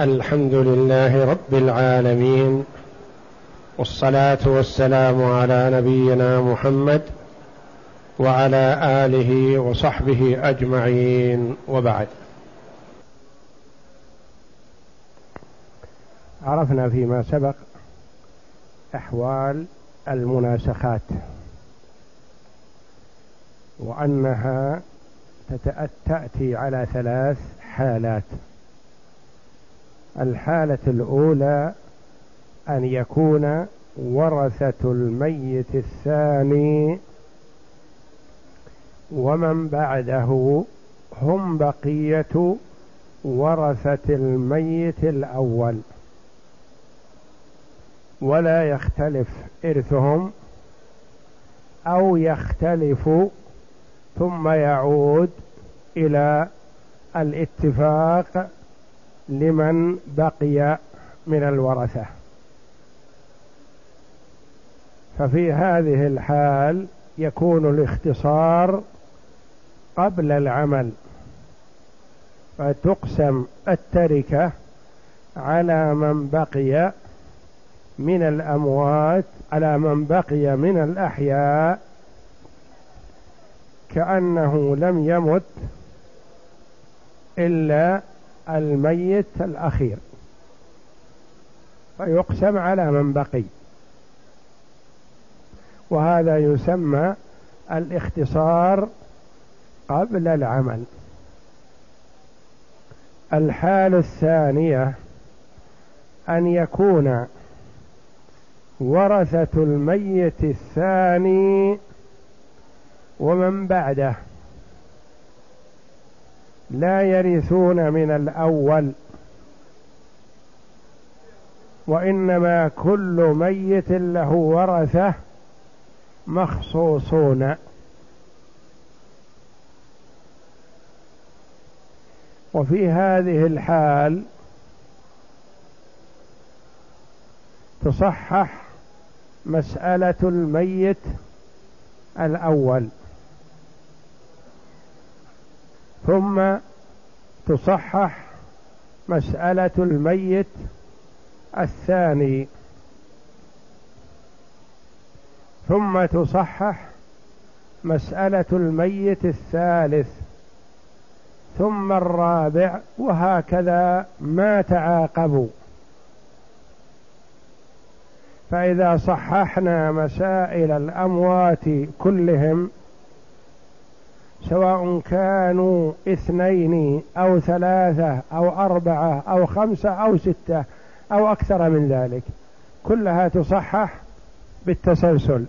الحمد لله رب العالمين، والصلاة والسلام على نبينا محمد وعلى آله وصحبه أجمعين، وبعد. عرفنا فيما سبق أحوال المناسخات، وأنها تأتي على ثلاث حالات. الحالة الأولى أن يكون ورثة الميت الثاني ومن بعده هم بقية ورثة الميت الأول، ولا يختلف إرثهم أو يختلف ثم يعود إلى الاتفاق لمن بقي من الورثة. ففي هذه الحال يكون الاختصار قبل العمل، فتقسم التركة على من بقي من الأموات، على من بقي من الأحياء كأنه لم يمت إلا الميت الأخير، فيقسم على من بقي، وهذا يسمى الاختصار قبل العمل. الحالة الثانية أن يكون ورثة الميت الثاني ومن بعده لا يرثون من الأول، وإنما كل ميت له ورثة مخصوصون. وفي هذه الحال تصحح مسألة الميت الأول، ثم تصحح مسألة الميت الثاني، ثم تصحح مسألة الميت الثالث، ثم الرابع، وهكذا ما تعاقبوا. فإذا صححنا مسائل الأموات كلهم سواء كانوا 2 أو 3 أو 4 أو 5 أو 6 أو أكثر من ذلك، كلها تصحح بالتسلسل.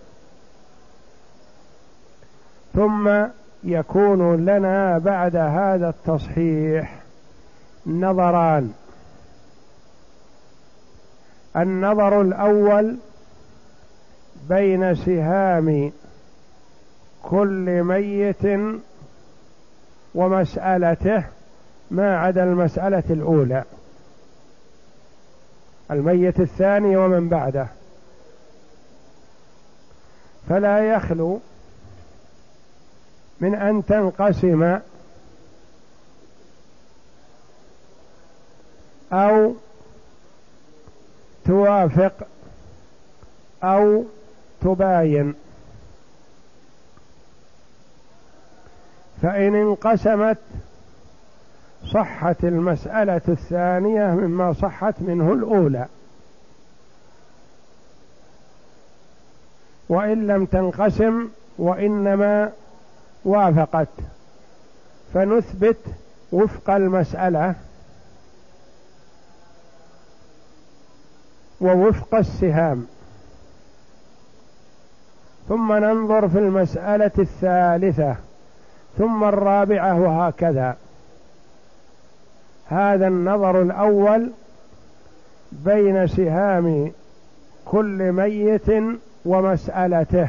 ثم يكون لنا بعد هذا التصحيح نظران: النظر الأول بين سهام كل ميت ومسألته ما عدا المسألة الأولى، الميت الثاني ومن بعده، فلا يخلو من أن تنقسم أو توافق أو تباين. فإن انقسمت صحت المسألة الثانية مما صحت منه الأولى، وإن لم تنقسم وإنما وافقت فنثبت وفق المسألة ووفق السهام. ثم ننظر في المسألة الثالثة ثم الرابعة وهكذا. هذا النظر الأول بين سهام كل ميت ومسألته.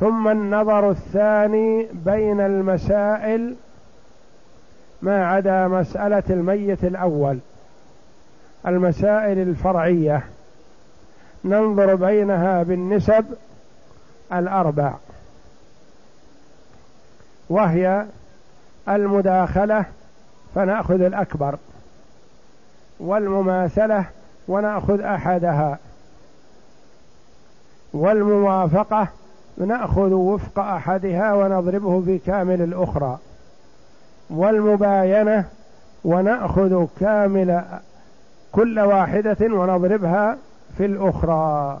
ثم النظر الثاني بين المسائل ما عدا مسألة الميت الأول، المسائل الفرعية ننظر بينها بالنسب الأربع، وهي المداخلة فنأخذ الأكبر، والمماثلة ونأخذ أحدها، والموافقة نأخذ وفق أحدها ونضربه في كامل الأخرى، والمباينة ونأخذ كامل كل واحدة ونضربها في الأخرى.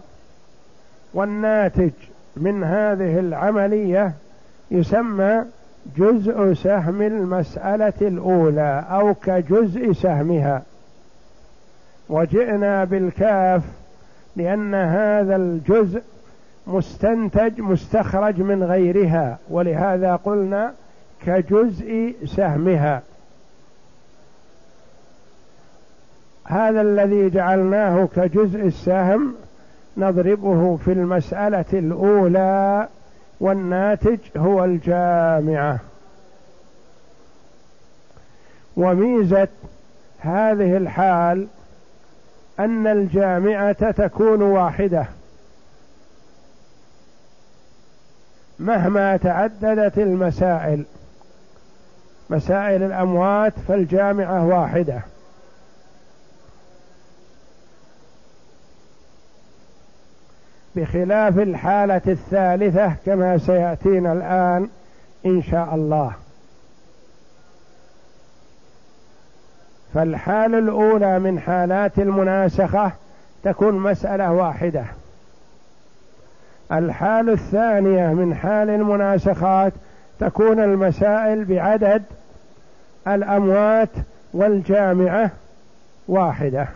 والناتج من هذه العملية يسمى جزء سهم المسألة الأولى أو كجزء سهمها. وجئنا بالكاف لأن هذا الجزء مستنتج مستخرج من غيرها، ولهذا قلنا كجزء سهمها. هذا الذي جعلناه كجزء السهم نضربه في المسألة الأولى، والناتج هو الجامعة. وميزة هذه الحال أن الجامعة تكون واحدة مهما تعددت المسائل، مسائل الأموات فالجامعة واحدة. بخلاف الحالة الثالثة كما سيأتينا الآن إن شاء الله. فالحالة الأولى من حالات المناسخة تكون مسألة واحدة، الحالة الثانية من حال المناسخات تكون المسائل بعدد الأموات والجامعة واحدة.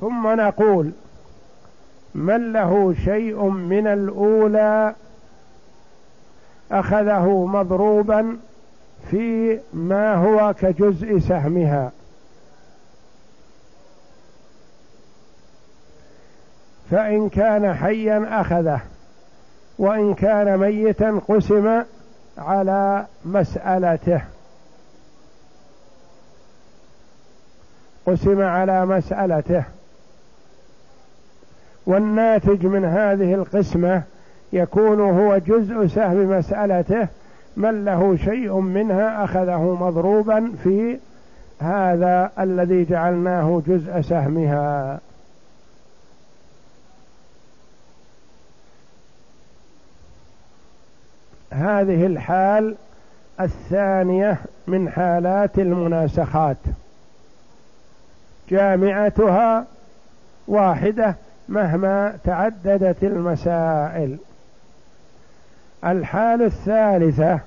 ثم نقول: من له شيء من الأولى أخذه مضروبا في ما هو كجزء سهمها، فإن كان حيا أخذه، وإن كان ميتا قسم على مسألته، والناتج من هذه القسمة يكون هو جزء سهم مسألته. من له شيء منها أخذه مضروبا في هذا الذي جعلناه جزء سهمها. هذه الحال الثانية من حالات المناسخات، جامعتها واحدة مهما تعددت المسائل. الحالة الثالثة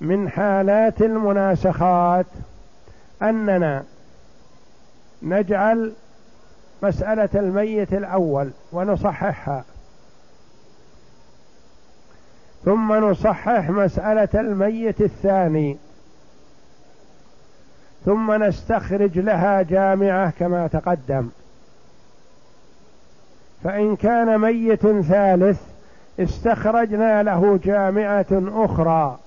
من حالات المناسخات أننا نجعل مسألة الميت الأول ونصححها، ثم نصحح مسألة الميت الثاني، ثم نستخرج لها جامعة كما تقدم. فإن كان ميت ثالث استخرجنا له جامعة أخرى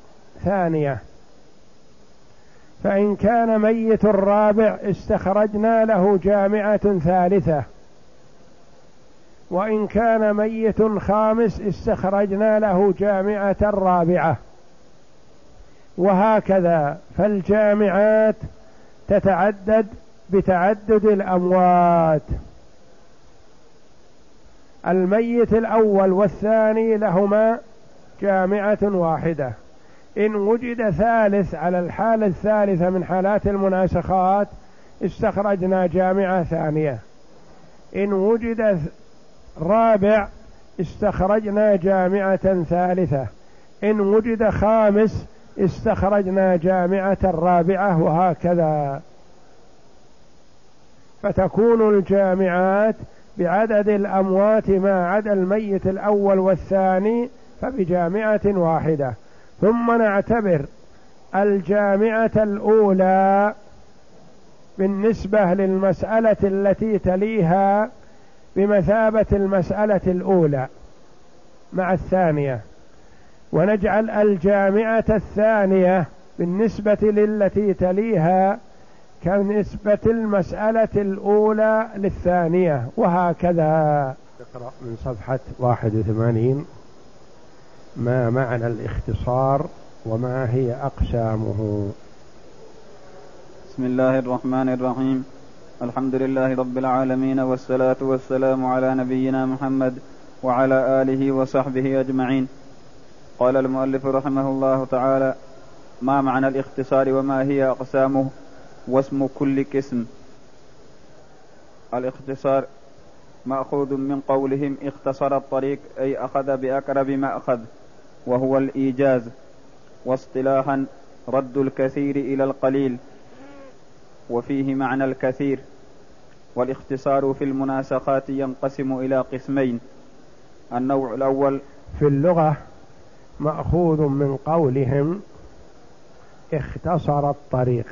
ثانية، فإن كان ميت الرابع استخرجنا له جامعة ثالثة، وإن كان ميت خامس استخرجنا له جامعة رابعة، وهكذا. فالجامعات تتعدد بتعدد الأموات. الميت الأول والثاني لهما جامعة واحدة، إن وجد ثالث على الحالة الثالثة من حالات المناسخات استخرجنا جامعة ثانية، إن وجد رابع استخرجنا جامعة ثالثة، إن وجد خامس استخرجنا جامعة رابعة، وهكذا. فتكون الجامعات بعدد الأموات ما عدا الميت الأول والثاني فبجامعة واحدة. ثم نعتبر الجامعة الأولى بالنسبة للمسألة التي تليها بمثابة المسألة الأولى مع الثانية، ونجعل الجامعة الثانية بالنسبة للتي تليها كنسبة المسألة الأولى للثانية، وهكذا. اقرأ من صفحة 81 ما معنى الاختصار وما هي أقسامه. بسم الله الرحمن الرحيم. الحمد لله رب العالمين، والصلاة والسلام على نبينا محمد وعلى آله وصحبه أجمعين. قال المؤلف رحمه الله تعالى: ما معنى الاختصار وما هي أقسامه واسم كل قسم. الاختصار مأخوذ من قولهم اختصر الطريق، أي أخذ بأقرب مأخذ وهو الإيجاز، واصطلاحا رد الكثير إلى القليل، وفيه معنى الكثير. والاختصار في المناسخات ينقسم إلى قسمين. النوع الأول في اللغة مأخوذ من قولهم اختصر الطريق،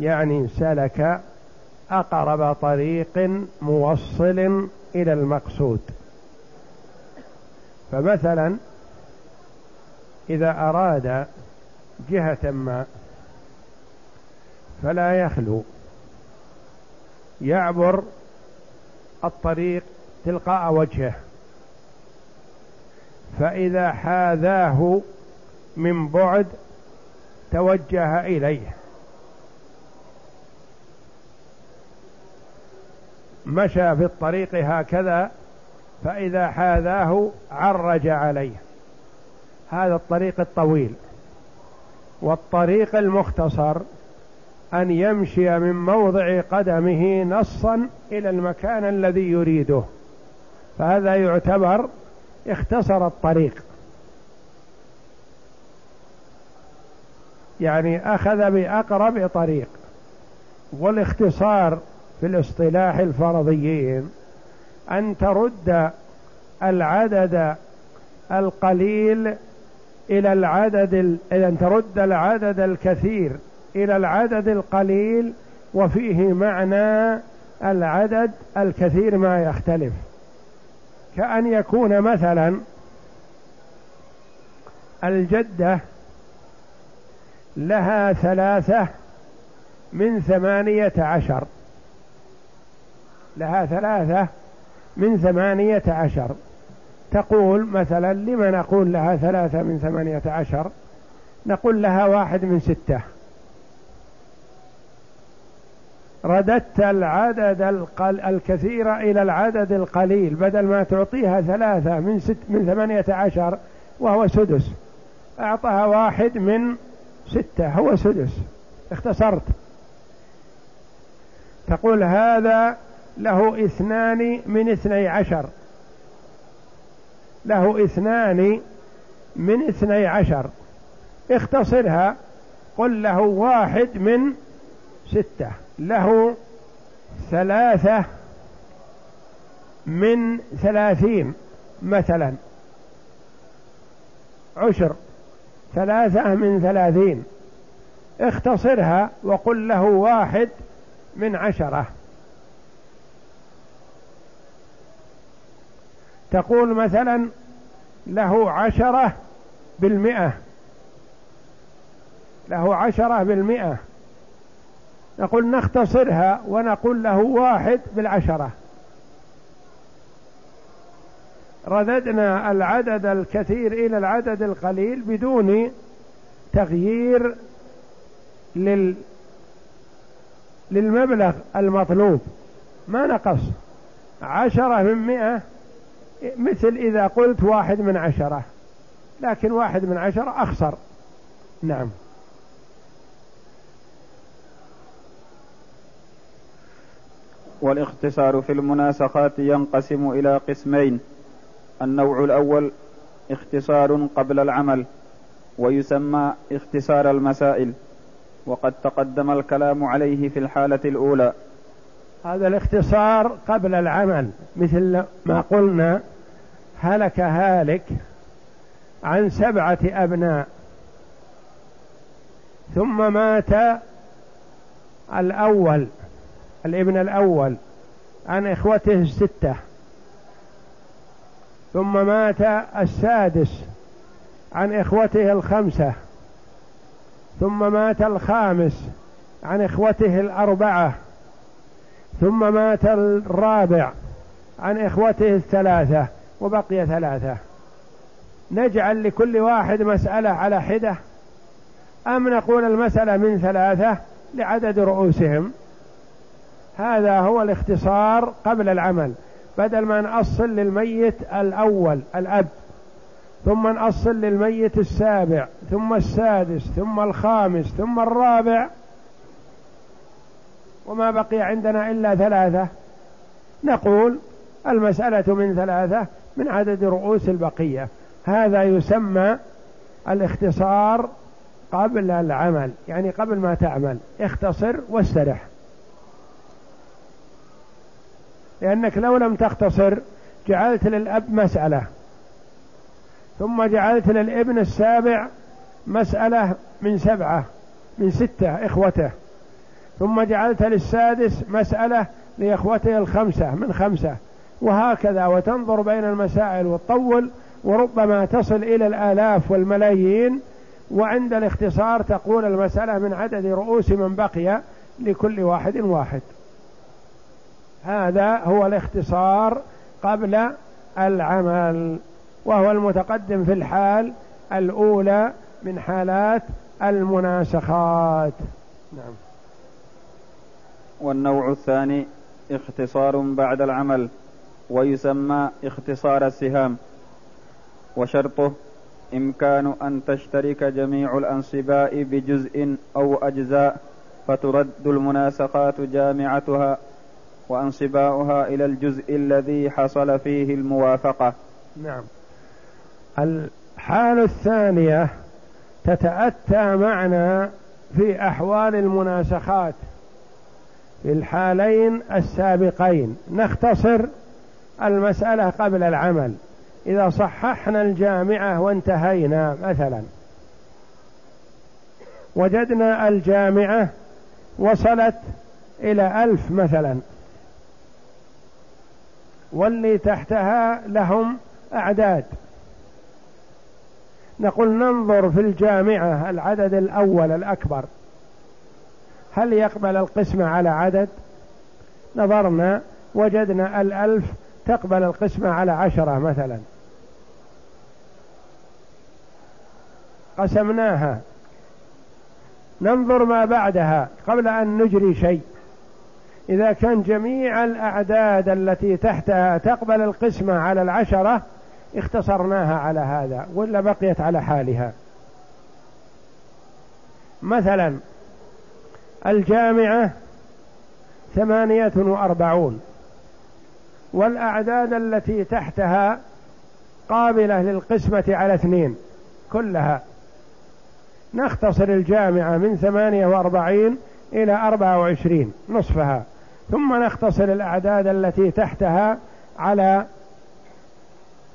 يعني سلك أقرب طريق موصل إلى المقصود. فمثلا إذا أراد جهة ما فلا يخلو، يعبر الطريق تلقاء وجهه، فإذا حاذاه من بعد توجه إليه، مشى في الطريق هكذا فإذا حاذاه عرج عليه. هذا الطريق الطويل. والطريق المختصر أن يمشي من موضع قدمه نصا إلى المكان الذي يريده، فهذا يعتبر اختصر الطريق، يعني أخذ بأقرب طريق. والاختصار في الاصطلاح الفرضيين أن ترد العدد القليل إلى العدد، أن ترد العدد الكثير إلى العدد القليل، وفيه معنى العدد الكثير ما يختلف، كأن يكون مثلا الجدة لها 3 من 18، لها 3 من 18. تقول مثلا لما نقول لها 3 من 18؟ نقول لها 1 من 6. رددت العدد الكثير إلى العدد القليل، بدل ما تعطيها 3 من 18 وهو سدس، أعطاها 1 من 6 هو سدس، اختصرت. تقول هذا له 2 من 12، له 2 من 12، اختصرها، قل له 1 من 6، له 3 من 30 مثلا، عشر 3 من 30، اختصرها وقل له 1 من 10. تقول مثلا له 10%، له 10%، نقول نختصرها ونقول له 1/10. رددنا العدد الكثير إلى العدد القليل بدون تغيير للمبلغ المطلوب، ما نقص. 10% مثل إذا قلت 1/10، لكن 1/10 أخسر. نعم. والاختصار في المناسخات ينقسم إلى قسمين. النوع الأول اختصار قبل العمل، ويسمى اختصار المسائل، وقد تقدم الكلام عليه في الحالة الأولى. هذا الاختصار قبل العمل، مثل ما قلنا هلك هالك عن 7 أبناء، ثم مات الأول، الابن الأول، عن إخوته 6، ثم مات السادس عن إخوته 5، ثم مات الخامس عن إخوته 4، ثم مات الرابع عن إخوته 3، وبقي 3. نجعل لكل واحد مسألة على حدة، أم نقول المسألة من ثلاثة لعدد رؤوسهم؟ هذا هو الاختصار قبل العمل، بدل ما نأصل للميت الأول الأب، ثم نأصل للميت السابع ثم السادس ثم الخامس ثم الرابع، وما بقي عندنا إلا ثلاثة، نقول المسألة من ثلاثة من عدد رؤوس البقية. هذا يسمى الاختصار قبل العمل، يعني قبل ما تعمل اختصر واسترح، لأنك لو لم تختصر جعلت للأب مسألة، ثم جعلت للابن السابع مسألة من 6 إخوته، ثم جعلت للسادس مسألة لإخوته ال5 من 5، وهكذا، وتنظر بين المسائل وتطول، وربما تصل إلى الآلاف والملايين، وعند الاختصار تقول المسألة من عدد رؤوس من بقي لكل واحد. هذا هو الاختصار قبل العمل، وهو المتقدم في الحال الأولى من حالات المناسخات. نعم. والنوع الثاني اختصار بعد العمل، ويسمى اختصار السهام، وشرطه إمكان أن تشترك جميع الأنصباء بجزء أو أجزاء، فترد المناسخات جامعتها وأنصباؤها إلى الجزء الذي حصل فيه الموافقة. نعم. الحالة الثانية تتأتى معنا في أحوال المناسخات في الحالين السابقين، نختصر المسألة قبل العمل إذا صححنا الجامعة وانتهينا، مثلا وجدنا الجامعة وصلت إلى 1000 مثلا، واللي تحتها لهم أعداد، نقول ننظر في الجامعة العدد الأول الأكبر هل يقبل القسمة على عدد؟ نظرنا وجدنا 1000 تقبل القسمة على 10 مثلا، قسمناها. ننظر ما بعدها قبل أن نجري شيء، إذا كان جميع الأعداد التي تحتها تقبل القسمة على 10 اختصرناها على هذا، ولا بقيت على حالها. مثلا الجامعة 48 والأعداد التي تحتها قابلة للقسمة على 2 كلها، نختصر الجامعة من 48 إلى 24 نصفها، ثم نختصر الأعداد التي تحتها على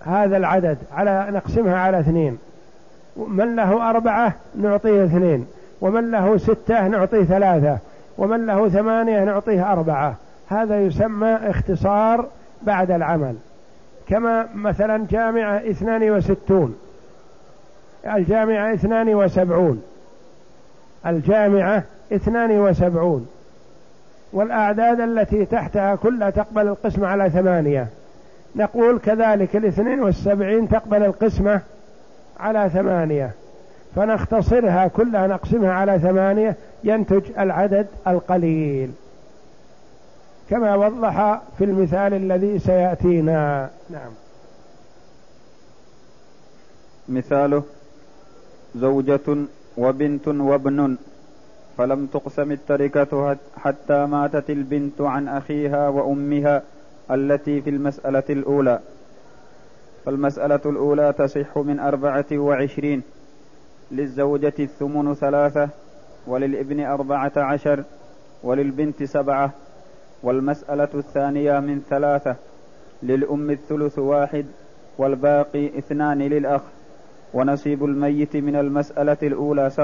هذا العدد، على نقسمها على 2، من له 4 نعطيه 2، ومن له 6 نعطيه 3، ومن له 8 نعطيه 4. هذا يسمى اختصار بعد العمل. كما مثلا جامعة 62، الجامعة 72، الجامعة 72 والأعداد التي تحتها كلها تقبل القسمة على 8، نقول كذلك 72 تقبل القسمة على 8، فنختصرها كلها نقسمها على 8 ينتج العدد القليل، كما وضح في المثال الذي سيأتينا. نعم. مثاله زوجة وبنت وابن، فلم تقسم التركة حتى ماتت البنت عن أخيها وأمها التي في المسألة الأولى، فالمسألة الأولى تصح من 24، للزوجة 8 3، وللابن 14، وللبنت 7، والمسألة الثانية من 3، للأم 1/3 والباقي 2 للأخ، ونصيب الميت من المسألة الأولى 7،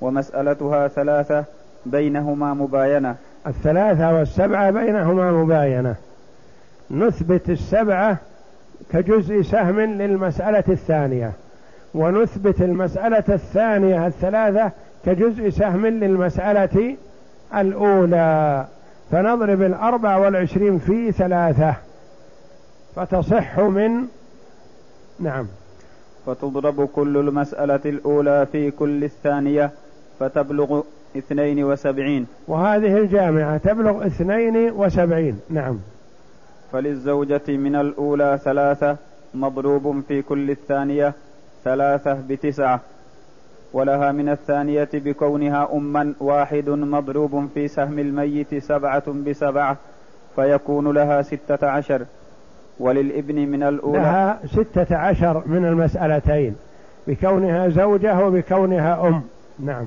ومسألتها 3 بينهما مباينة. ال3 وال7 بينهما مباينة، نثبت ال7 كجزء سهم للمسألة الثانية، ونثبت المسألة الثانية ال3 كجزء سهم للمسألة الأولى، فنضرب 24 في 3 فتصح من فتضرب كل المسألة الأولى في كل الثانية فتبلغ 72. وهذه الجامعة تبلغ 72. نعم. فللزوجة من الأولى 3 مضروب في كل الثانية 3 ب9، ولها من الثانية بكونها أما 1 مضروب في سهم الميت 7 ب7 فيكون لها 16. وللابن من الأولى لها 16 من المسألتين بكونها زوجة وبكونها أم. نعم.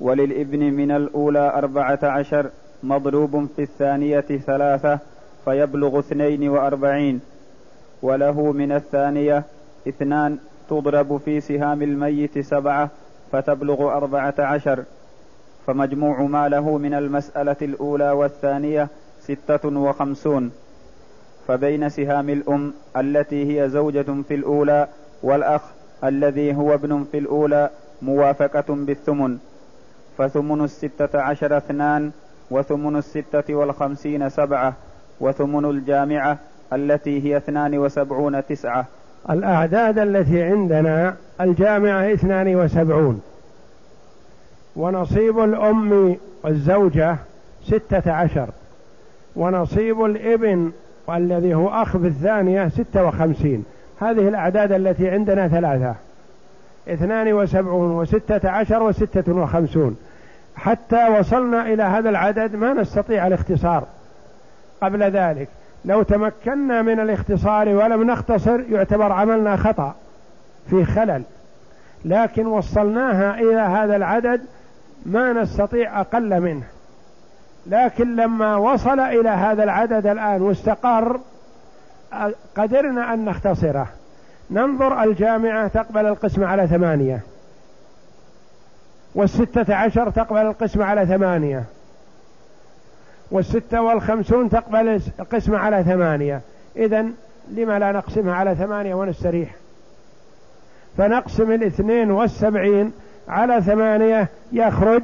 وللابن من الأولى 14 مضروب في الثانية 3 فيبلغ 42. وله من الثانية 2 تضرب في سهام الميت 7 فتبلغ 14. فمجموع ما له من المسألة الأولى والثانية 56. فبين سهام الأم التي هي زوجة في الأولى والأخ الذي هو ابن في الأولى موافقة بالثمن، فثمن 16 2، وثمن 56 7، وثمن الجامعة التي هي 72 9. الأعداد التي عندنا الجامعة 72، ونصيب الأم والزوجة 16، ونصيب الابن والذي هو أخ بالثانية 56. هذه الأعداد التي عندنا 3، 72 و16 و56. حتى وصلنا إلى هذا العدد ما نستطيع الاختصار قبل ذلك. لو تمكنا من الاختصار ولم نختصر يعتبر عملنا خطأ في خلل، لكن وصلناها إلى هذا العدد ما نستطيع أقل منه. لكن لما وصل إلى هذا العدد الآن واستقر قدرنا أن نختصره. ننظر الجامعة تقبل القسم على 8، وال16 تقبل القسم على 8، وال56 تقبل القسم على 8. إذن لما لا نقسمها على 8 ونستريح؟ فنقسم 72 على 8 يخرج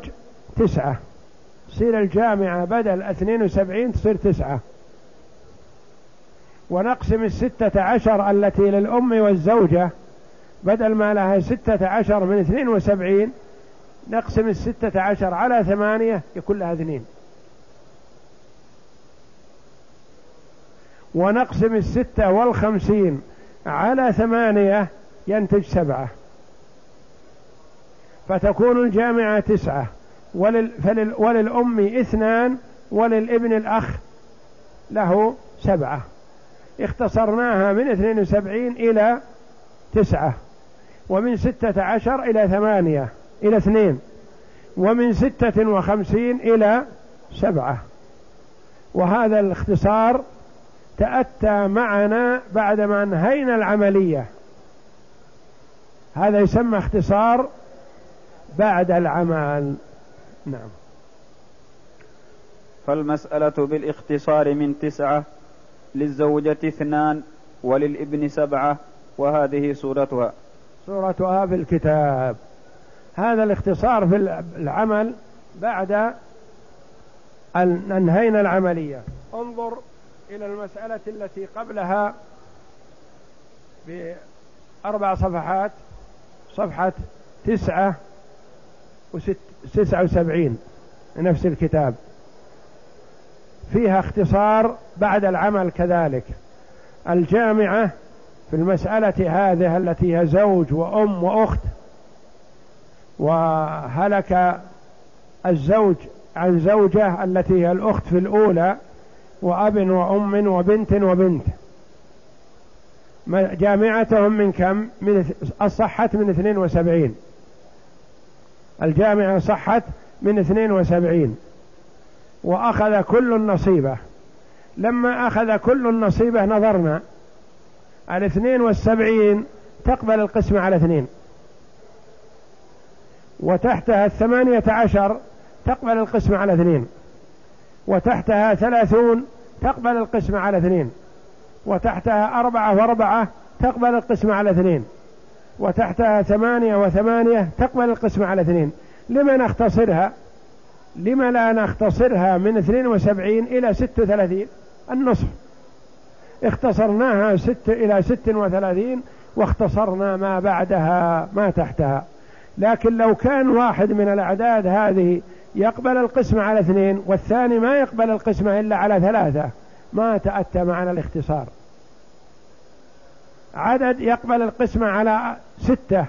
9. تصير الجامعة بدل 72 تصير 9. ونقسم 16 التي للأم والزوجة، بدل ما لها 16 من 72 نقسم 16 على 8 يكون لها 2. ونقسم 56 على 8 ينتج 7، فتكون الجامعة 9. وللأم 2، وللابن الأخ له 7. اختصرناها من 72 إلى 9، ومن 16 إلى 8 إلى 2، ومن 56 إلى 7. وهذا الاختصار تأتى معنا بعدما انهينا العملية. هذا يسمى اختصار بعد العمل. نعم. فالمسألة بالاختصار من 9، للزوجة 2، وللابن 7. وهذه صورتها في الكتاب. هذا الاختصار في العمل بعد أن انهينا العملية. انظر إلى المسألة التي قبلها ب4 صفحات، صفحة 79 نفس الكتاب، فيها اختصار بعد العمل كذلك. الجامعة في المسألة هذه التي هي زوج وأم وأخت، وهلك الزوج عن زوجة التي هي الأخت في الأولى، وأب وأم وبنت جامعتهم من كم؟ صحت من 72. الجامعة صحت من 72، وأخذ كل النصيبة. لما أخذ كل النصيبة نظرنا، 72 تقبل القسم على 2، وتحتها 18 تقبل القسم على 2، وتحتها 30 تقبل القسم على 2، وتحتها 4 و4 تقبل القسم على 2، وتحتها 8 و8 تقبل القسم على 2. لما لا نختصرها من 72 إلى 36 النصف. اختصرناها 6 إلى 36، واختصرنا ما بعدها ما تحتها. لكن لو كان واحد من الأعداد هذه يقبل القسمة على 2 والثاني ما يقبل القسمة إلا على 3 ما تأتى معنا الاختصار. عدد يقبل القسمة على 6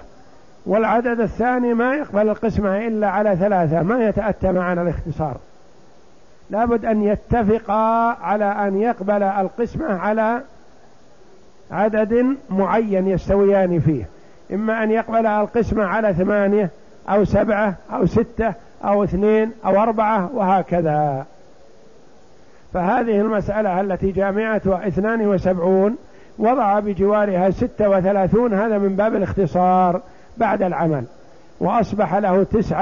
والعدد الثاني ما يقبل القسمة إلا على 3 ما يتأتى معنا الاختصار. لابد أن يتفقا على أن يقبل القسمة على عدد معين يستويان فيه، إما أن يقبل القسمة على 8 أو 7 أو 6 أو 2 أو 4 وهكذا. فهذه المسألة التي جامعتها 72 وضع بجوارها 36، هذا من باب الاختصار بعد العمل، وأصبح له 9،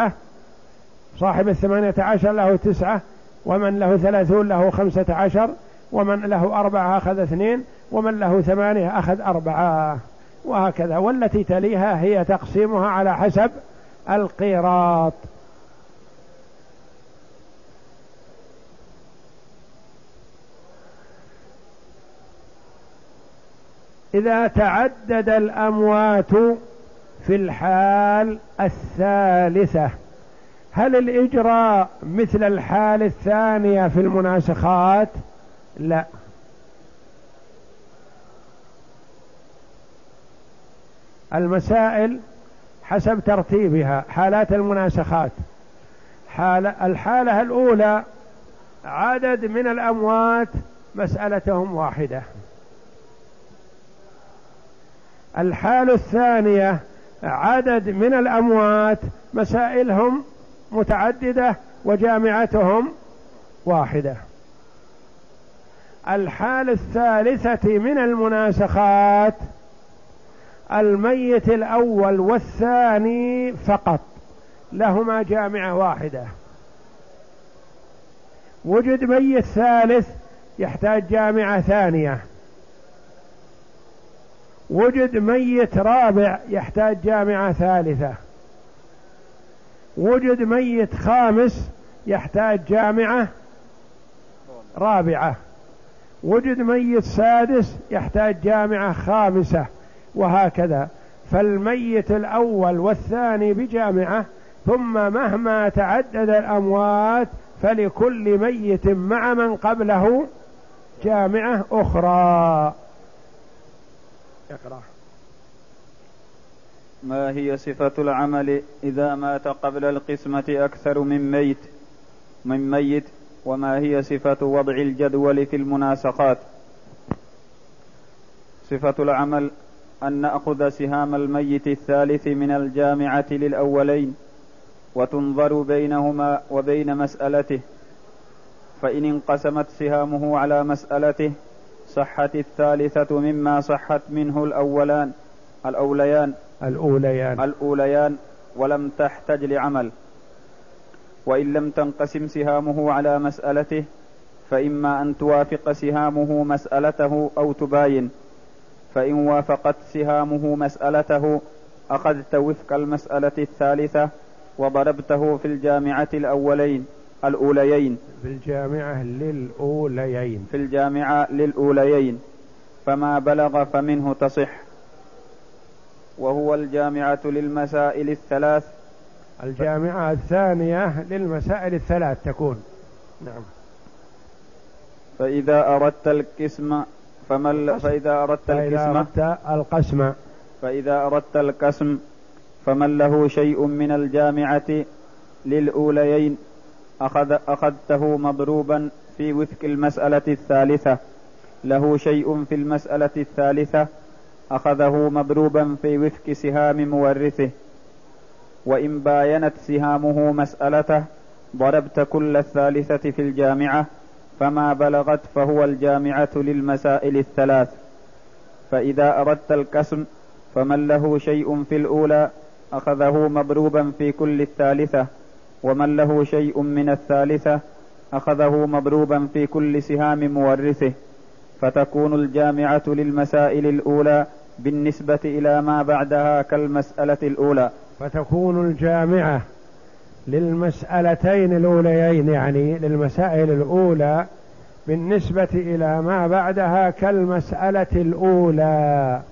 صاحب 18 له 9، ومن له 30 له 15، ومن له 4 أخذ 2، ومن له 8 أخذ 4 وهكذا. والتي تليها هي تقسيمها على حسب القيراط. إذا تعدد الأموات في الحال الثالثة هل الإجراء مثل الحال الثانية في المناسخات؟ لا، المسائل حسب ترتيبها. حالات المناسخات: الحالة الأولى عدد من الأموات مسألتهم واحدة. الحالة الثانية عدد من الأموات مسائلهم متعددة وجامعتهم واحدة. الحالة الثالثة من المناسخات الميت الأول والثاني فقط لهما جامعة واحدة. وجد ميت ثالث يحتاج جامعة ثانية، وجد ميت رابع يحتاج جامعة ثالثة، وجد ميت خامس يحتاج جامعة رابعة، وجد ميت سادس يحتاج جامعة خامسة وهكذا. فالميت الأول والثاني بجامعة، ثم مهما تعدد الأموات فلكل ميت مع من قبله جامعة أخرى. اقرأ. ما هي صفة العمل إذا مات قبل القسمة أكثر من ميت وما هي صفة وضع الجدول في المناسخات؟ صفة العمل أن نأخذ سهام الميت الثالث من الجامعة للأولين وتنظر بينهما وبين مسألته، فإن انقسمت سهامه على مسألته صحت الثالثة مما صحت منه الأوليان ولم تحتج لعمل. وإن لم تنقسم سهامه على مسألته فإما أن توافق سهامه مسألته أو تباين، فإن وافقت سهامه مسألته أخذت وفق المسألة الثالثة وضربته في الجامعة الأوليين في الجامعة للأوليين فما بلغ فمنه تصح، وهو الجامعة للمسائل الثلاث. الجامعة الثانية للمسائل الثلاث تكون. نعم. فإذا أردت القسم فمن له شيء من الجامعة للأوليين أخذته مضروبا في وفق المسألة الثالثة، له شيء في المسألة الثالثة أخذه مضروبا في وفق سهام مورثه. وإن باينت سهامه مسألته ضربت كل الثالثة في الجامعة فما بلغت فهو الجامعة للمسائل الثلاث. فإذا أردت القسم فمن له شيء في الأولى أخذه مضروبا في كل الثالثة، ومن له شيء من الثالثة أخذه مضروبا في كل سهام مورثه، فتكون الجامعة للمسائل الأولى بالنسبة إلى ما بعدها كالمسألة الأولى. فتكون الجامعة للمسألتين الأوليين يعني للمسائل الأولى بالنسبة إلى ما بعدها كالمسألة الأولى.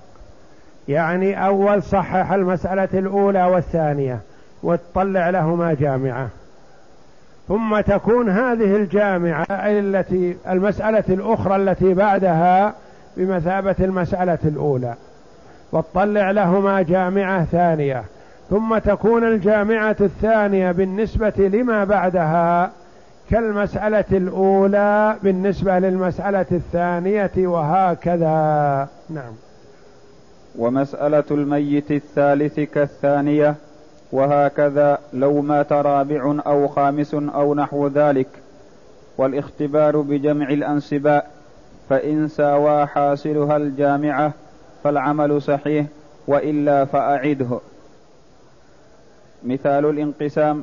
يعني أول صحح المسألة الأولى والثانية وتطلع لهما جامعة، ثم تكون هذه الجامعة التي المسألة الأخرى التي بعدها بمثابة المسألة الأولى، وتطلع لهما جامعة ثانية، ثم تكون الجامعة الثانية بالنسبة لما بعدها كالمسألة الأولى بالنسبة للمسألة الثانية، وهكذا. نعم. ومسألة الميت الثالث كالثانية، وهكذا لو مات رابع أو خامس أو نحو ذلك. والاختبار بجمع الأنسباء، فإن ساوى حاصلها الجامعة فالعمل صحيح، وإلا فأعده. مثال الانقسام: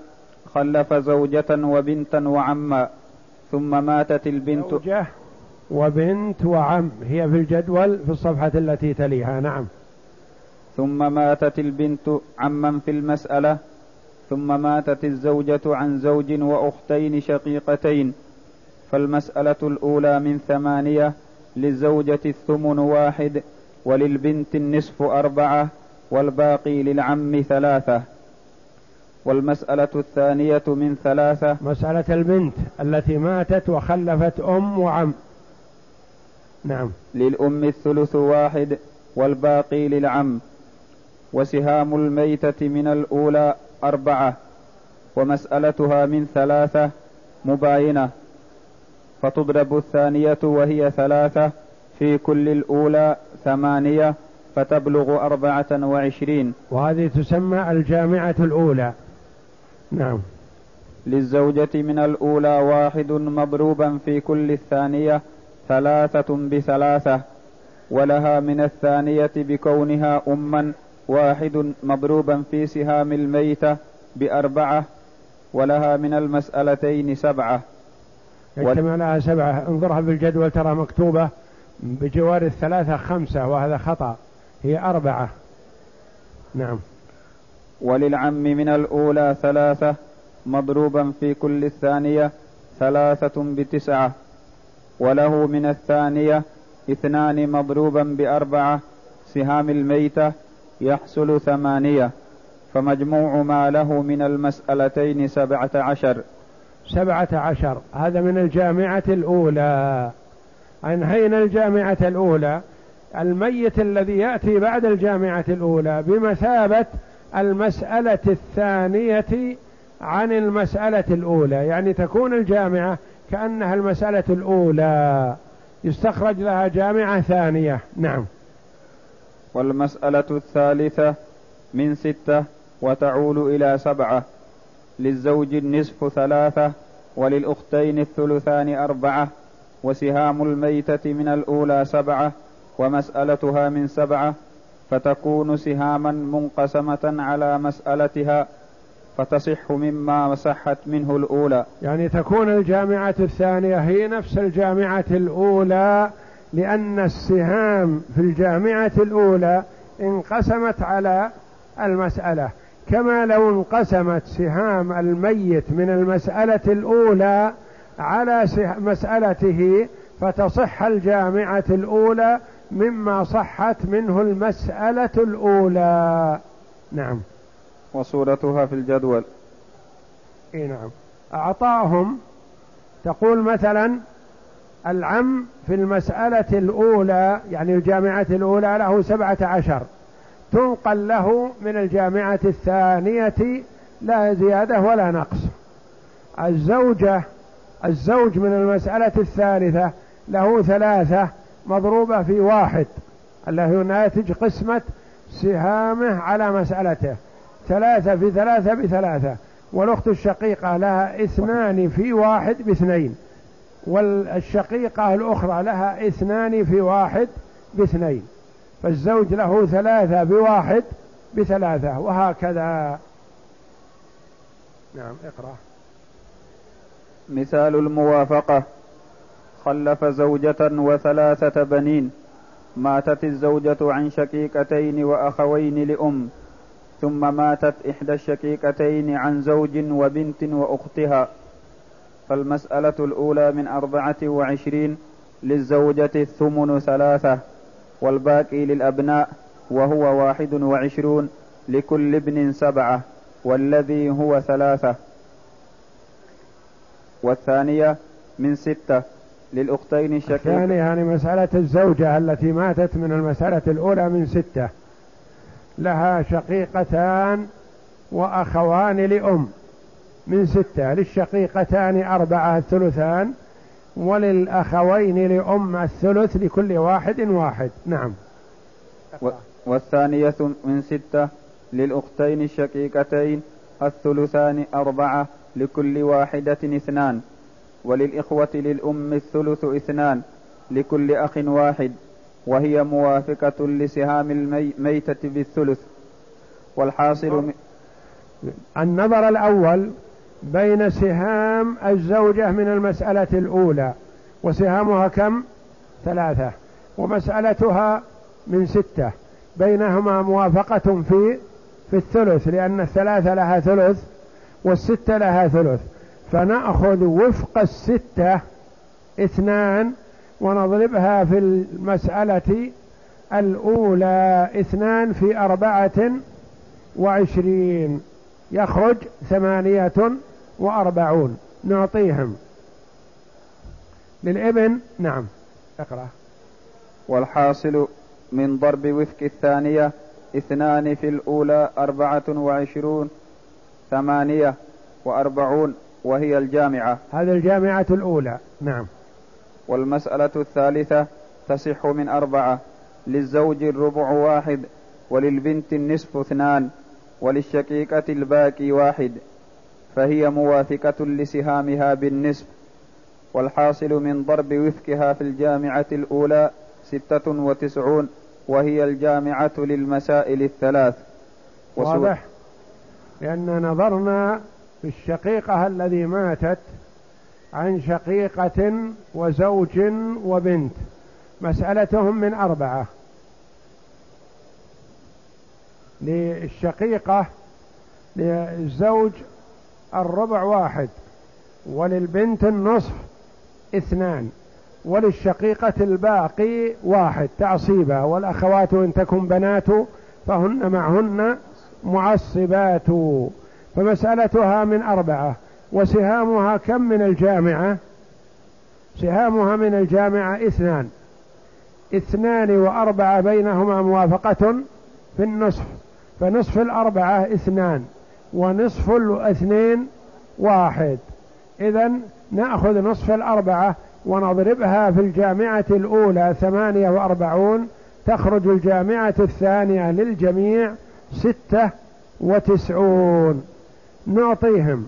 خلف زوجة وبنتا وعما، ثم ماتت البنت. زوجة وبنت وعم هي في الجدول في الصفحة التي تليها. نعم. ثم ماتت البنت عمن في المسألة، ثم ماتت الزوجة عن زوج وأختين شقيقتين، فالمسألة الأولى من 8، للزوجة 1/8، وللبنت 4/4، والباقي للعم 3. والمسألة الثانية من 3. مسألة البنت التي ماتت وخلفت أم وعم. نعم. للأم 1/3، والباقي للعم. وسهام الميتة من الأولى 4، ومسألتها من 3 مباينة، فتضرب الثانية وهي 3 في كل الأولى 8، فتبلغ 24، وهذه تسمى الجامعة الأولى. نعم. للزوجة من الأولى 1 مضروبا في كل الثانية 3 ب3، ولها من الثانية بكونها أما 1 مضروبا في سهام الميتة ب4، ولها من المسألتين 7. يجتمع لها 7. انظرها بالجدول ترى مكتوبة بجوار 3 5، وهذا خطأ، هي 4. نعم. وللعم من الأولى 3 مضروبا في كل الثانية 3 ب9، وله من الثانية 2 مضروبا ب4 سهام الميتة، يحصل 8، فمجموع ما له من المسألتين 17. 17 هذا من الجامعة الأولى. أنهينا الجامعة الأولى. الميت الذي يأتي بعد الجامعة الأولى بمثابة المسألة الثانية عن المسألة الأولى، يعني تكون الجامعة كأنها المسألة الأولى، يستخرج لها جامعة ثانية. نعم. والمسألة الثالثة من 6 وتعول إلى 7. للزوج 1/2، وللأختين 1/3، وسهام الميتة من الأولى 7، ومسألتها من 7، فتكون سهاما منقسمة على مسألتها، فتصح مما صحت منه الأولى. يعني تكون الجامعة الثانية هي نفس الجامعة الأولى، لأن السهام في الجامعة الأولى انقسمت على المسألة، كما لو انقسمت سهام الميت من المسألة الأولى على مسألته، فتصح الجامعة الأولى مما صحت منه المسألة الأولى. نعم. وصورتها في الجدول. اي نعم. اعطاهم تقول مثلا العم في المسألة الأولى، يعني الجامعة الأولى، له 17، تنقل له من الجامعة الثانية، لا زيادة ولا نقص. الزوج من المسألة الثالثة له 3 مضروبة في 1، الذي يناتج قسمة سهامه على مسألته، 3 في 3 ب3. والأخت الشقيقة لها 2 في 1 ب2، والشقيقة الأخرى لها 2 في 1 ب2، فالزوج له 3 ب1 ب3، وهكذا. نعم. اقرأ. مثال الموافقة: خلف زوجة و3 بنين، ماتت الزوجة عن شقيقتين وأخوين لأم، ثم ماتت إحدى الشقيقتين عن زوج وبنت وأختها، فالمسألة الأولى من 24، للزوجة 1/3، والباقي للأبناء، وهو 21 لكل ابن 7 والذي هو 3، والثانية من 6 للأختين الشقيقتين. الثانية يعني مسألة الزوجة التي ماتت من المسألة الأولى من 6، لها شقيقتان وأخوان لأم من 6، للشقيقتان 4 الثلثان، وللأخوين لأم الثلث لكل واحد. نعم. والثانية من 6 للأختين الشقيقتين الثلثان 4 لكل واحدة 2، وللإخوة للأم الثلث 2 لكل أخ 1، وهي موافقة لسهام الميتة بالثلث. والحاصل النظر الأول بين سهام الزوجة من المسألة الأولى، وسهامها كم؟ 3، ومسألتها من 6، بينهما موافقة في الثلث، لأن 3 لها ثلث و6 لها ثلث، فنأخذ وفق 6 2 ونضربها في المسألة الأولى 2 في 24 يخرج 48. نعطيهم للابن. نعم، اقرأ. والحاصل من ضرب وفق الثانية 2 في الأولى 24 48، وهي الجامعة. هذه الجامعة الأولى. نعم. والمسألة الثالثة تصح من 4، للزوج 1/4 وللبنت 1/2 وللشقيقة الباقي 1، فهي موافقة لسهامها بالنصف. والحاصل من ضرب وفقها في الجامعة الأولى 96، وهي الجامعة للمسائل 3. واضح، لأن نظرنا في الشقيقة الذي ماتت عن شقيقة وزوج وبنت، مسألتهم من 4. للشقيقة للزوج 1/4 وللبنت 1/2 2، وللشقيقة الباقي 1 تعصيبا. والأخوات إن تكن بنات فهن معهن معصبات، فمسألتها من 4. وسهامها كم من الجامعة؟ سهامها من الجامعة 2، 2 و4 بينهما موافقة في النصف، فنصف 4 2 ونصف 2 1. إذن نأخذ نصف 4 ونضربها في الجامعة الأولى 48، تخرج الجامعة الثانية للجميع 96. نعطيهم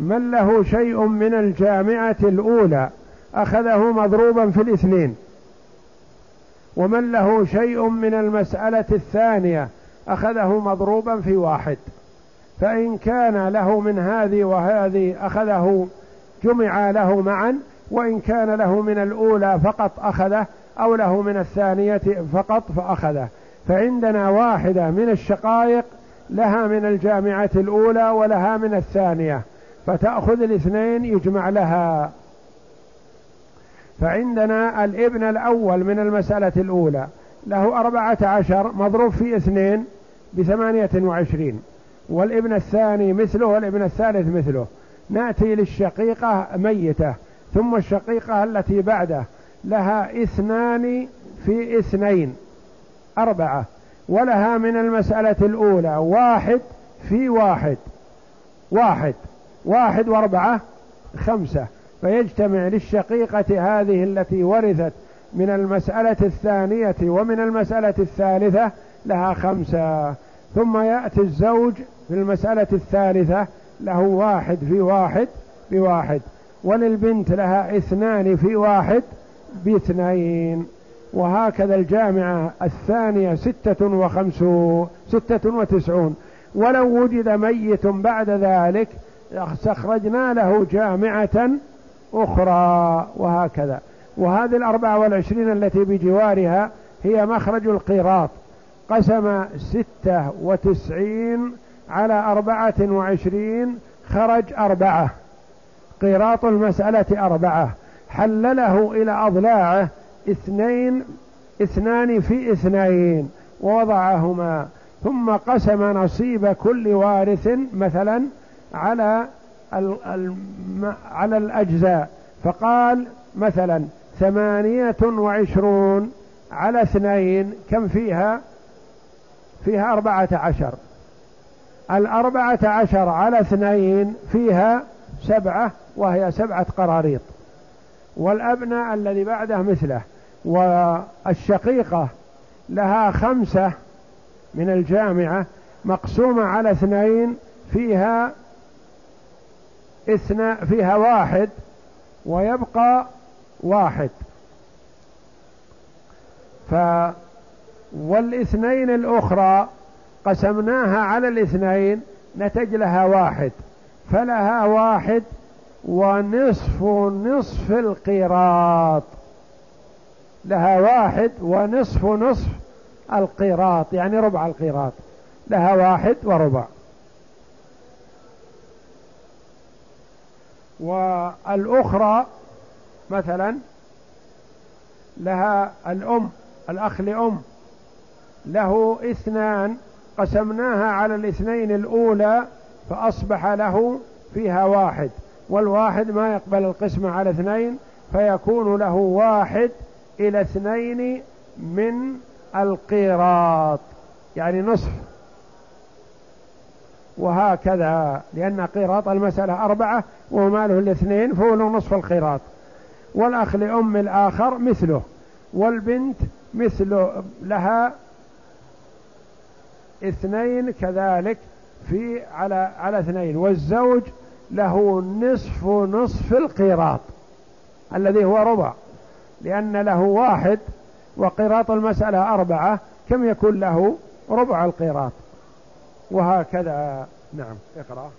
من له شيء من الجامعة الأولى أخذه مضروبا في 2، ومن له شيء من المسألة الثانية أخذه مضروبا في 1. فإن كان له من هذه وهذه أخذه جمع له معا، وإن كان له من الأولى فقط أخذه، أو له من الثانية فقط فأخذه. فعندنا 1 من الشقائق لها من الجامعة الأولى ولها من الثانية، فتأخذ 2 يجمع لها. فعندنا الابن الأول من المسألة الأولى له 14 مضروب في 2 ب28، والابن الثاني مثله والابن الثالث مثله. نأتي للشقيقة ميتة، ثم الشقيقة التي بعده لها 2 في 2 4، ولها من المسألة الأولى 1 في 1 1 و4 5، فيجتمع للشقيقة هذه التي ورثت من المسألة الثانية ومن المسألة الثالثة لها 5. ثم يأتي الزوج في المسألة الثالثة له 1 في 1 ب1، وللبنت لها 2 في 1 ب2، وهكذا الجامعة الثانية 96. ولو وجد ميت بعد ذلك استخرجنا له جامعة أخرى، وهكذا. وهذه 24 التي بجوارها هي مخرج القيراط، قسم 96 على 24 خرج 4. قيراط المسألة 4، حلله إلى أضلاعه 2 اثنان في اثنين ووضعهما، ثم قسم نصيب كل وارث مثلا على الأجزاء، فقال مثلا 28 على 2 كم فيها 14، 14 على 2 فيها 7 وهي 7 قراريط، والأبناء الذي بعده مثله، والشقيقة لها 5 من الجامعة مقسومة على 2 فيها 1 ويبقى 1، والاثنين الأخرى قسمناها على 2 نتج لها 1، فلها 1 ونصف نصف القيراط، لها 1 ونصف نصف القيراط يعني ربع القيراط، لها 1 وربع. والأخرى مثلا لها الأم، الأخ لأم له 2 قسمناها على 2 الأولى فأصبح له فيها 1، والواحد ما يقبل القسمة على 2 فيكون له 1 إلى 2 من القيراط يعني نصف، وهكذا، لأن قيراط المسألة 4 وما له 2 فهو له نصف القيراط. والأخ لأم الآخر مثله، والبنت مثله لها 2 كذلك في على 2، والزوج له نصف نصف القيراط الذي هو ربع، لأن له 1 وقيراط المسألة 4 كم يكون له؟ ربع القيراط، وهكذا. نعم، اقرأ.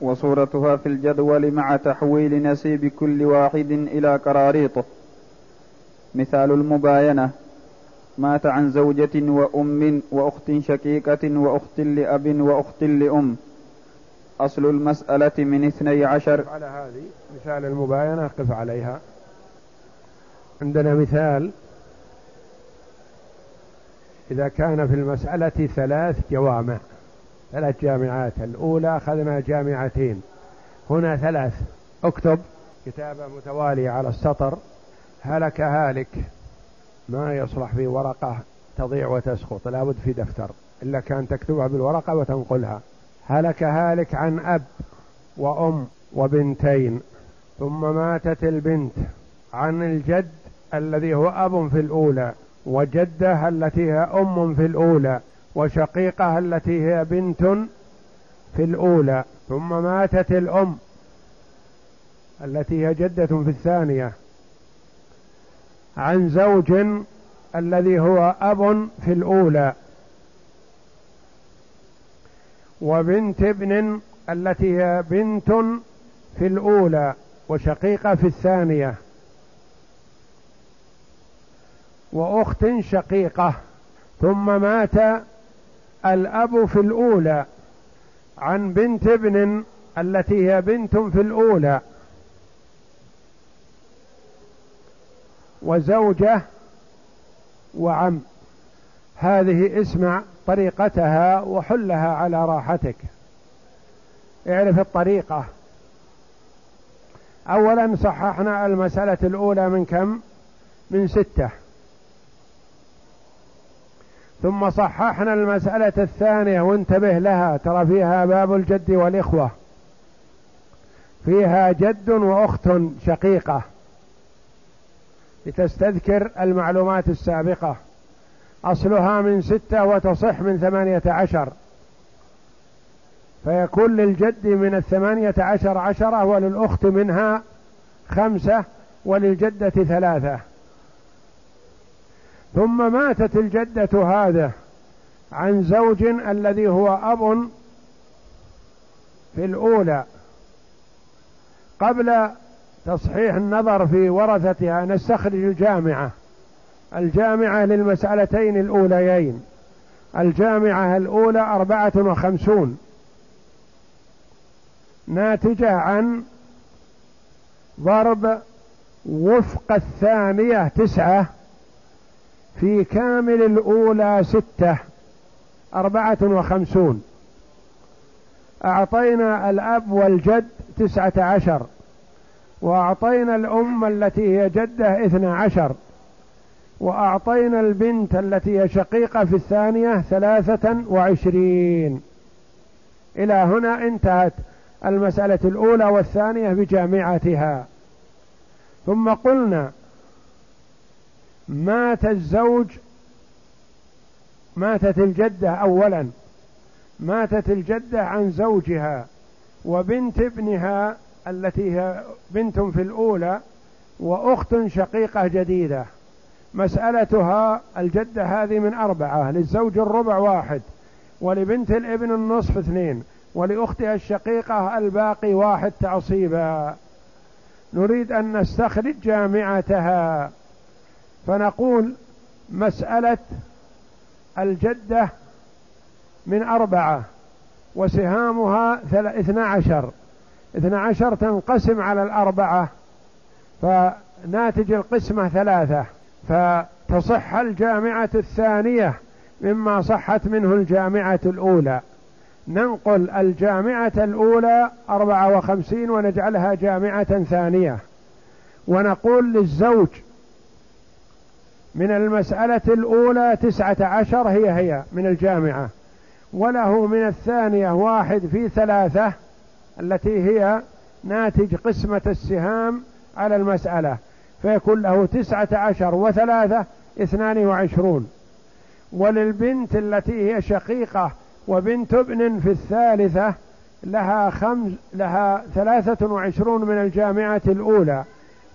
وصورتها في الجدول مع تحويل نسيب كل واحد إلى قراريطه. مثال المباينة: مات عن زوجة وأم وأخت شقيقة وأخت لأب وأخت لأم. أصل المسألة من 12. على هذه مثال المباينة قف عليها. عندنا مثال: إذا كان في المسألة 3 جامعات، الأولى أخذنا 2، هنا 3. اكتب كتابة متوالية على السطر: هلك هالك. ما يصلح في ورقة تضيع وتسقط، لابد في دفتر، إلا كان تكتبها بالورقة وتنقلها. هلك هالك عن أب وأم وبنتين، ثم ماتت البنت عن الجد الذي هو أب في الأولى، وجدها التي هي أم في الأولى، وشقيقها التي هي بنت في الأولى، ثم ماتت الأم التي هي جدة في الثانية عن زوج الذي هو أب في الأولى، وبنت ابن التي هي بنت في الأولى وشقيقة في الثانية، وأخت شقيقة. ثم مات الأب في الأولى عن بنت ابن التي هي بنت في الأولى، وزوجة وعم. هذه اسمع طريقتها وحلها على راحتك، اعرف الطريقة. أولا صححنا المسألة الأولى من كم؟ من 6. ثم صححنا المسألة الثانية، وانتبه لها، ترى فيها باب الجد والإخوة، فيها جد وأخت شقيقة لتستذكر المعلومات السابقة. أصلها من 6 وتصح من 18، فيكون للجد من 18 10، وللأخت منها 5، وللجدة 3. ثم ماتت الجدة هذا عن زوج الذي هو أب في الأولى. قبل تصحيح النظر في ورثتها نستخرج الجامعة للمسألتين الأوليين. الجامعة الأولى 54 ناتجة عن ضرب وفق الثانية 9، في كامل الأولى 6، 54. أعطينا الأب والجد 19، وأعطينا الأم التي هي جدة 12، وأعطينا البنت التي هي شقيقة في الثانية 23. إلى هنا انتهت المسألة الأولى والثانية بجامعتها. ثم قلنا مات الزوج، ماتت الجدة أولا، ماتت الجدة عن زوجها وبنت ابنها التي هي بنت في الأولى وأخت شقيقة جديدة. مسألتها الجدة هذه من 4، للزوج الربع 1، ولبنت الابن النصف 2، ولأختها الشقيقة الباقي 1 تعصيبا. نريد أن نستخرج جامعتها، فنقول مسألة الجدة من 4 وسهامها 12 تنقسم على 4، فناتج القسمة 3، فتصح الجامعة الثانية مما صحت منه الجامعة الأولى. ننقل الجامعة الأولى 54 ونجعلها جامعة ثانية، ونقول للزوج من المسألة الأولى 19 هي من الجامعة، وله من الثانية 1 في 3 التي هي ناتج قسمة السهام على المسألة، فيكون له 19 و3 22. وللبنت التي هي شقيقة وبنت ابن في الثالثة لها 23 من الجامعة الأولى،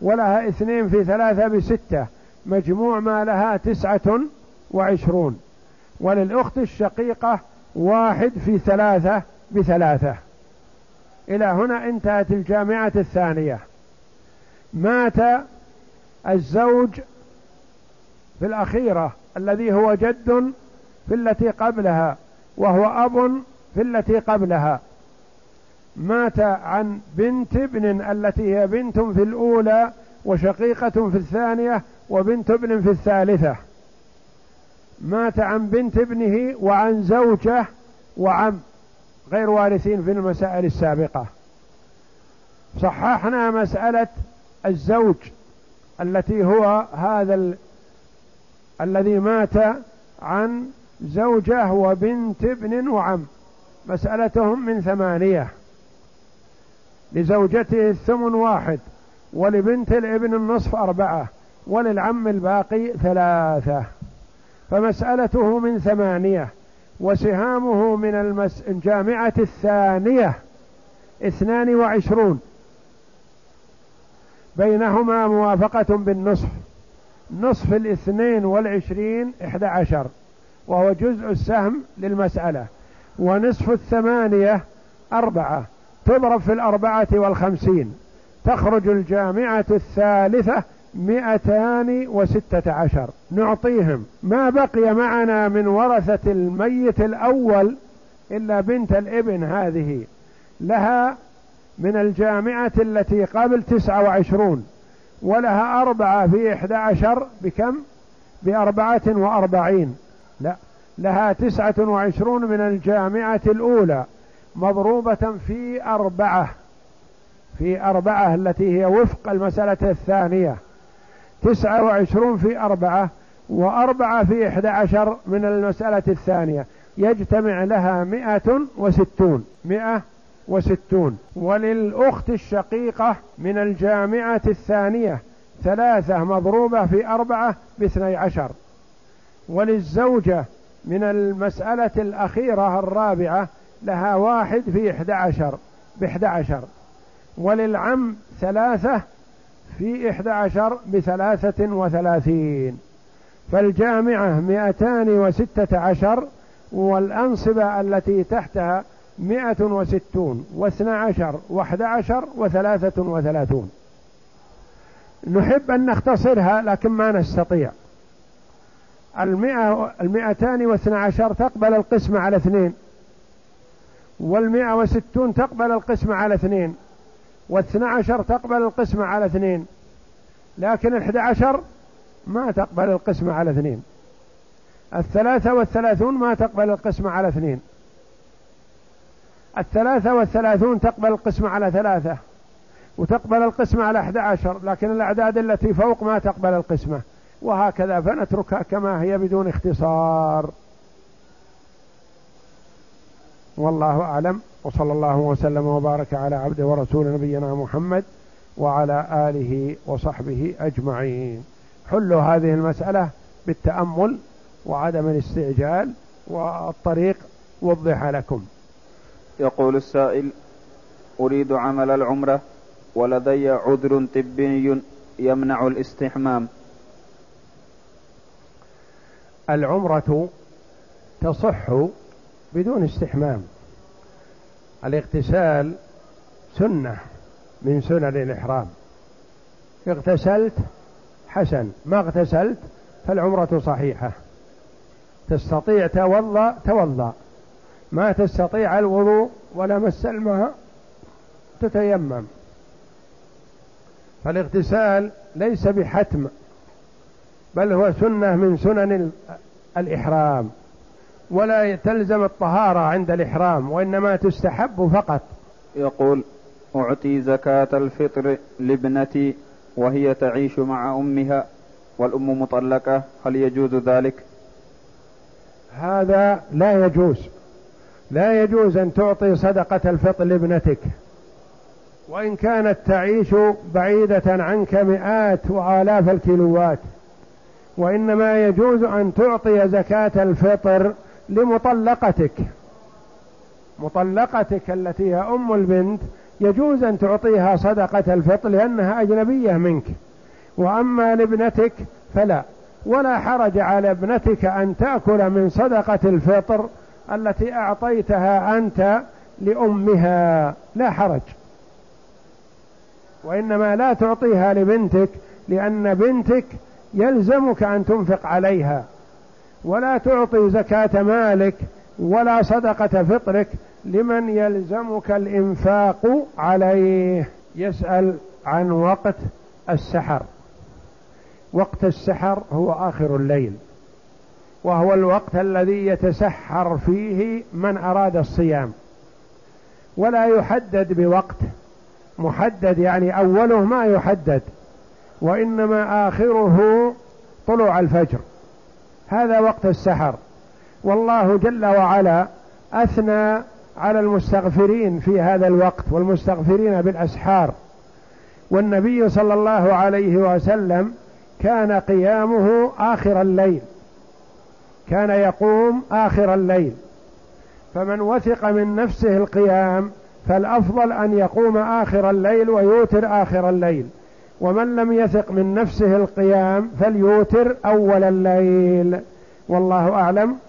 ولها 2 في 3 ب6، مجموع ما لها 29. وللأخت الشقيقة 1 في 3 ب3. إلى هنا انتهت الجامعة الثانية. مات الزوج في الأخيرة الذي هو جد في التي قبلها، وهو أب في التي قبلها، مات عن بنت ابن التي هي بنت في الأولى وشقيقة في الثانية وبنت ابن في الثالثة، مات عن بنت ابنه وعن زوجه وعم، غير وارثين في المسائل السابقة. صححنا مسألة الزوج التي هو هذا الذي مات عن زوجه وبنت ابن وعم، مسألتهم من 8، لزوجته 1/8، ولبنت الابن النصف 4، وللعم الباقي 3، فمسألته من 8. وسهامه من الجامعة الثانية 22، بينهما موافقة بالنصف، نصف 22 11 وهو جزء السهم للمسألة، ونصف 8 4، تضرب في 54، تخرج الجامعة الثالثة 216. نعطيهم ما بقي معنا من ورثة الميت الأول إلا بنت الابن، هذه لها من الجامعة التي قبل 29، ولها 4 في 11 بكم؟ ب44. لا، لها 29 من الجامعة الأولى مضروبة في 4 التي هي وفق المسألة الثانية، 29 في 4 و4 في 11 من المسألة الثانية، يجتمع لها 160. وللأخت الشقيقة من الجامعة الثانية 3 مضروبة في 4 ب12. وللزوجة من المسألة الأخيرة 4 لها 1 في 11 ب11. وللعم 3 في 11 ب33. فالجامعة 216، والأنصبة التي تحتها 160 و12 و11 و33. نحب أن نختصرها لكن ما نستطيع. 212 تقبل القسمة على 2، و160 تقبل القسمة على 2، و12 تقبل القسمة على 2، لكن 11 ما تقبل القسمة على 2، 33 ما تقبل القسمة على 2، 33 تقبل القسمة على 3 وتقبل القسمة على 11، لكن الأعداد التي فوق ما تقبل القسمة، وهكذا فنتركها كما هي بدون اختصار. والله أعلم، وصلى الله وسلم وبارك على عبده ورسول نبينا محمد وعلى آله وصحبه أجمعين. حلوا هذه المسألة بالتأمل وعدم الاستعجال، والطريق وضح لكم. يقول السائل: أريد عمل العمرة ولدي عذر طبي يمنع الاستحمام. العمرة تصح بدون استحمام، الاغتسال سنة من سنن الإحرام، اغتسلت حسن، ما اغتسلت فالعمرة صحيحة، تستطيع توضأ، ما تستطيع الوضوء ولا مس الماء تتيمم. فالاغتسال ليس بحتم، بل هو سنة من سنن الإحرام، ولا تلزم الطهارة عند الإحرام، وإنما تستحب فقط. يقول: أعطي زكاة الفطر لابنتي وهي تعيش مع أمها والأم مطلقة، هل يجوز ذلك؟ هذا لا يجوز، لا يجوز أن تعطي صدقة الفطر لابنتك وإن كانت تعيش بعيدة عنك مئات وآلاف الكيلوات، وإنما يجوز أن تعطي زكاة الفطر لمطلقتك، مطلقتك التي هي أم البنت يجوز أن تعطيها صدقة الفطر لأنها أجنبية منك، وأما لابنتك فلا. ولا حرج على ابنتك أن تأكل من صدقة الفطر التي أعطيتها أنت لأمها، لا حرج، وإنما لا تعطيها لبنتك، لأن بنتك يلزمك أن تنفق عليها، ولا تعطي زكاة مالك ولا صدقة فطرك لمن يلزمك الإنفاق عليه. يسأل عن وقت السحر. وقت السحر هو آخر الليل، وهو الوقت الذي يتسحر فيه من أراد الصيام، ولا يحدد بوقت محدد، يعني أوله ما يحدد، وإنما آخره طلوع الفجر، هذا وقت السحر. والله جل وعلا أثنى على المستغفرين في هذا الوقت والمستغفرين بالأسحار، والنبي صلى الله عليه وسلم كان قيامه آخر الليل، كان يقوم آخر الليل، فمن وثق من نفسه القيام فالأفضل أن يقوم آخر الليل ويوتر آخر الليل، ومن لم يثق من نفسه القيام فليوتر أول الليل. والله أعلم.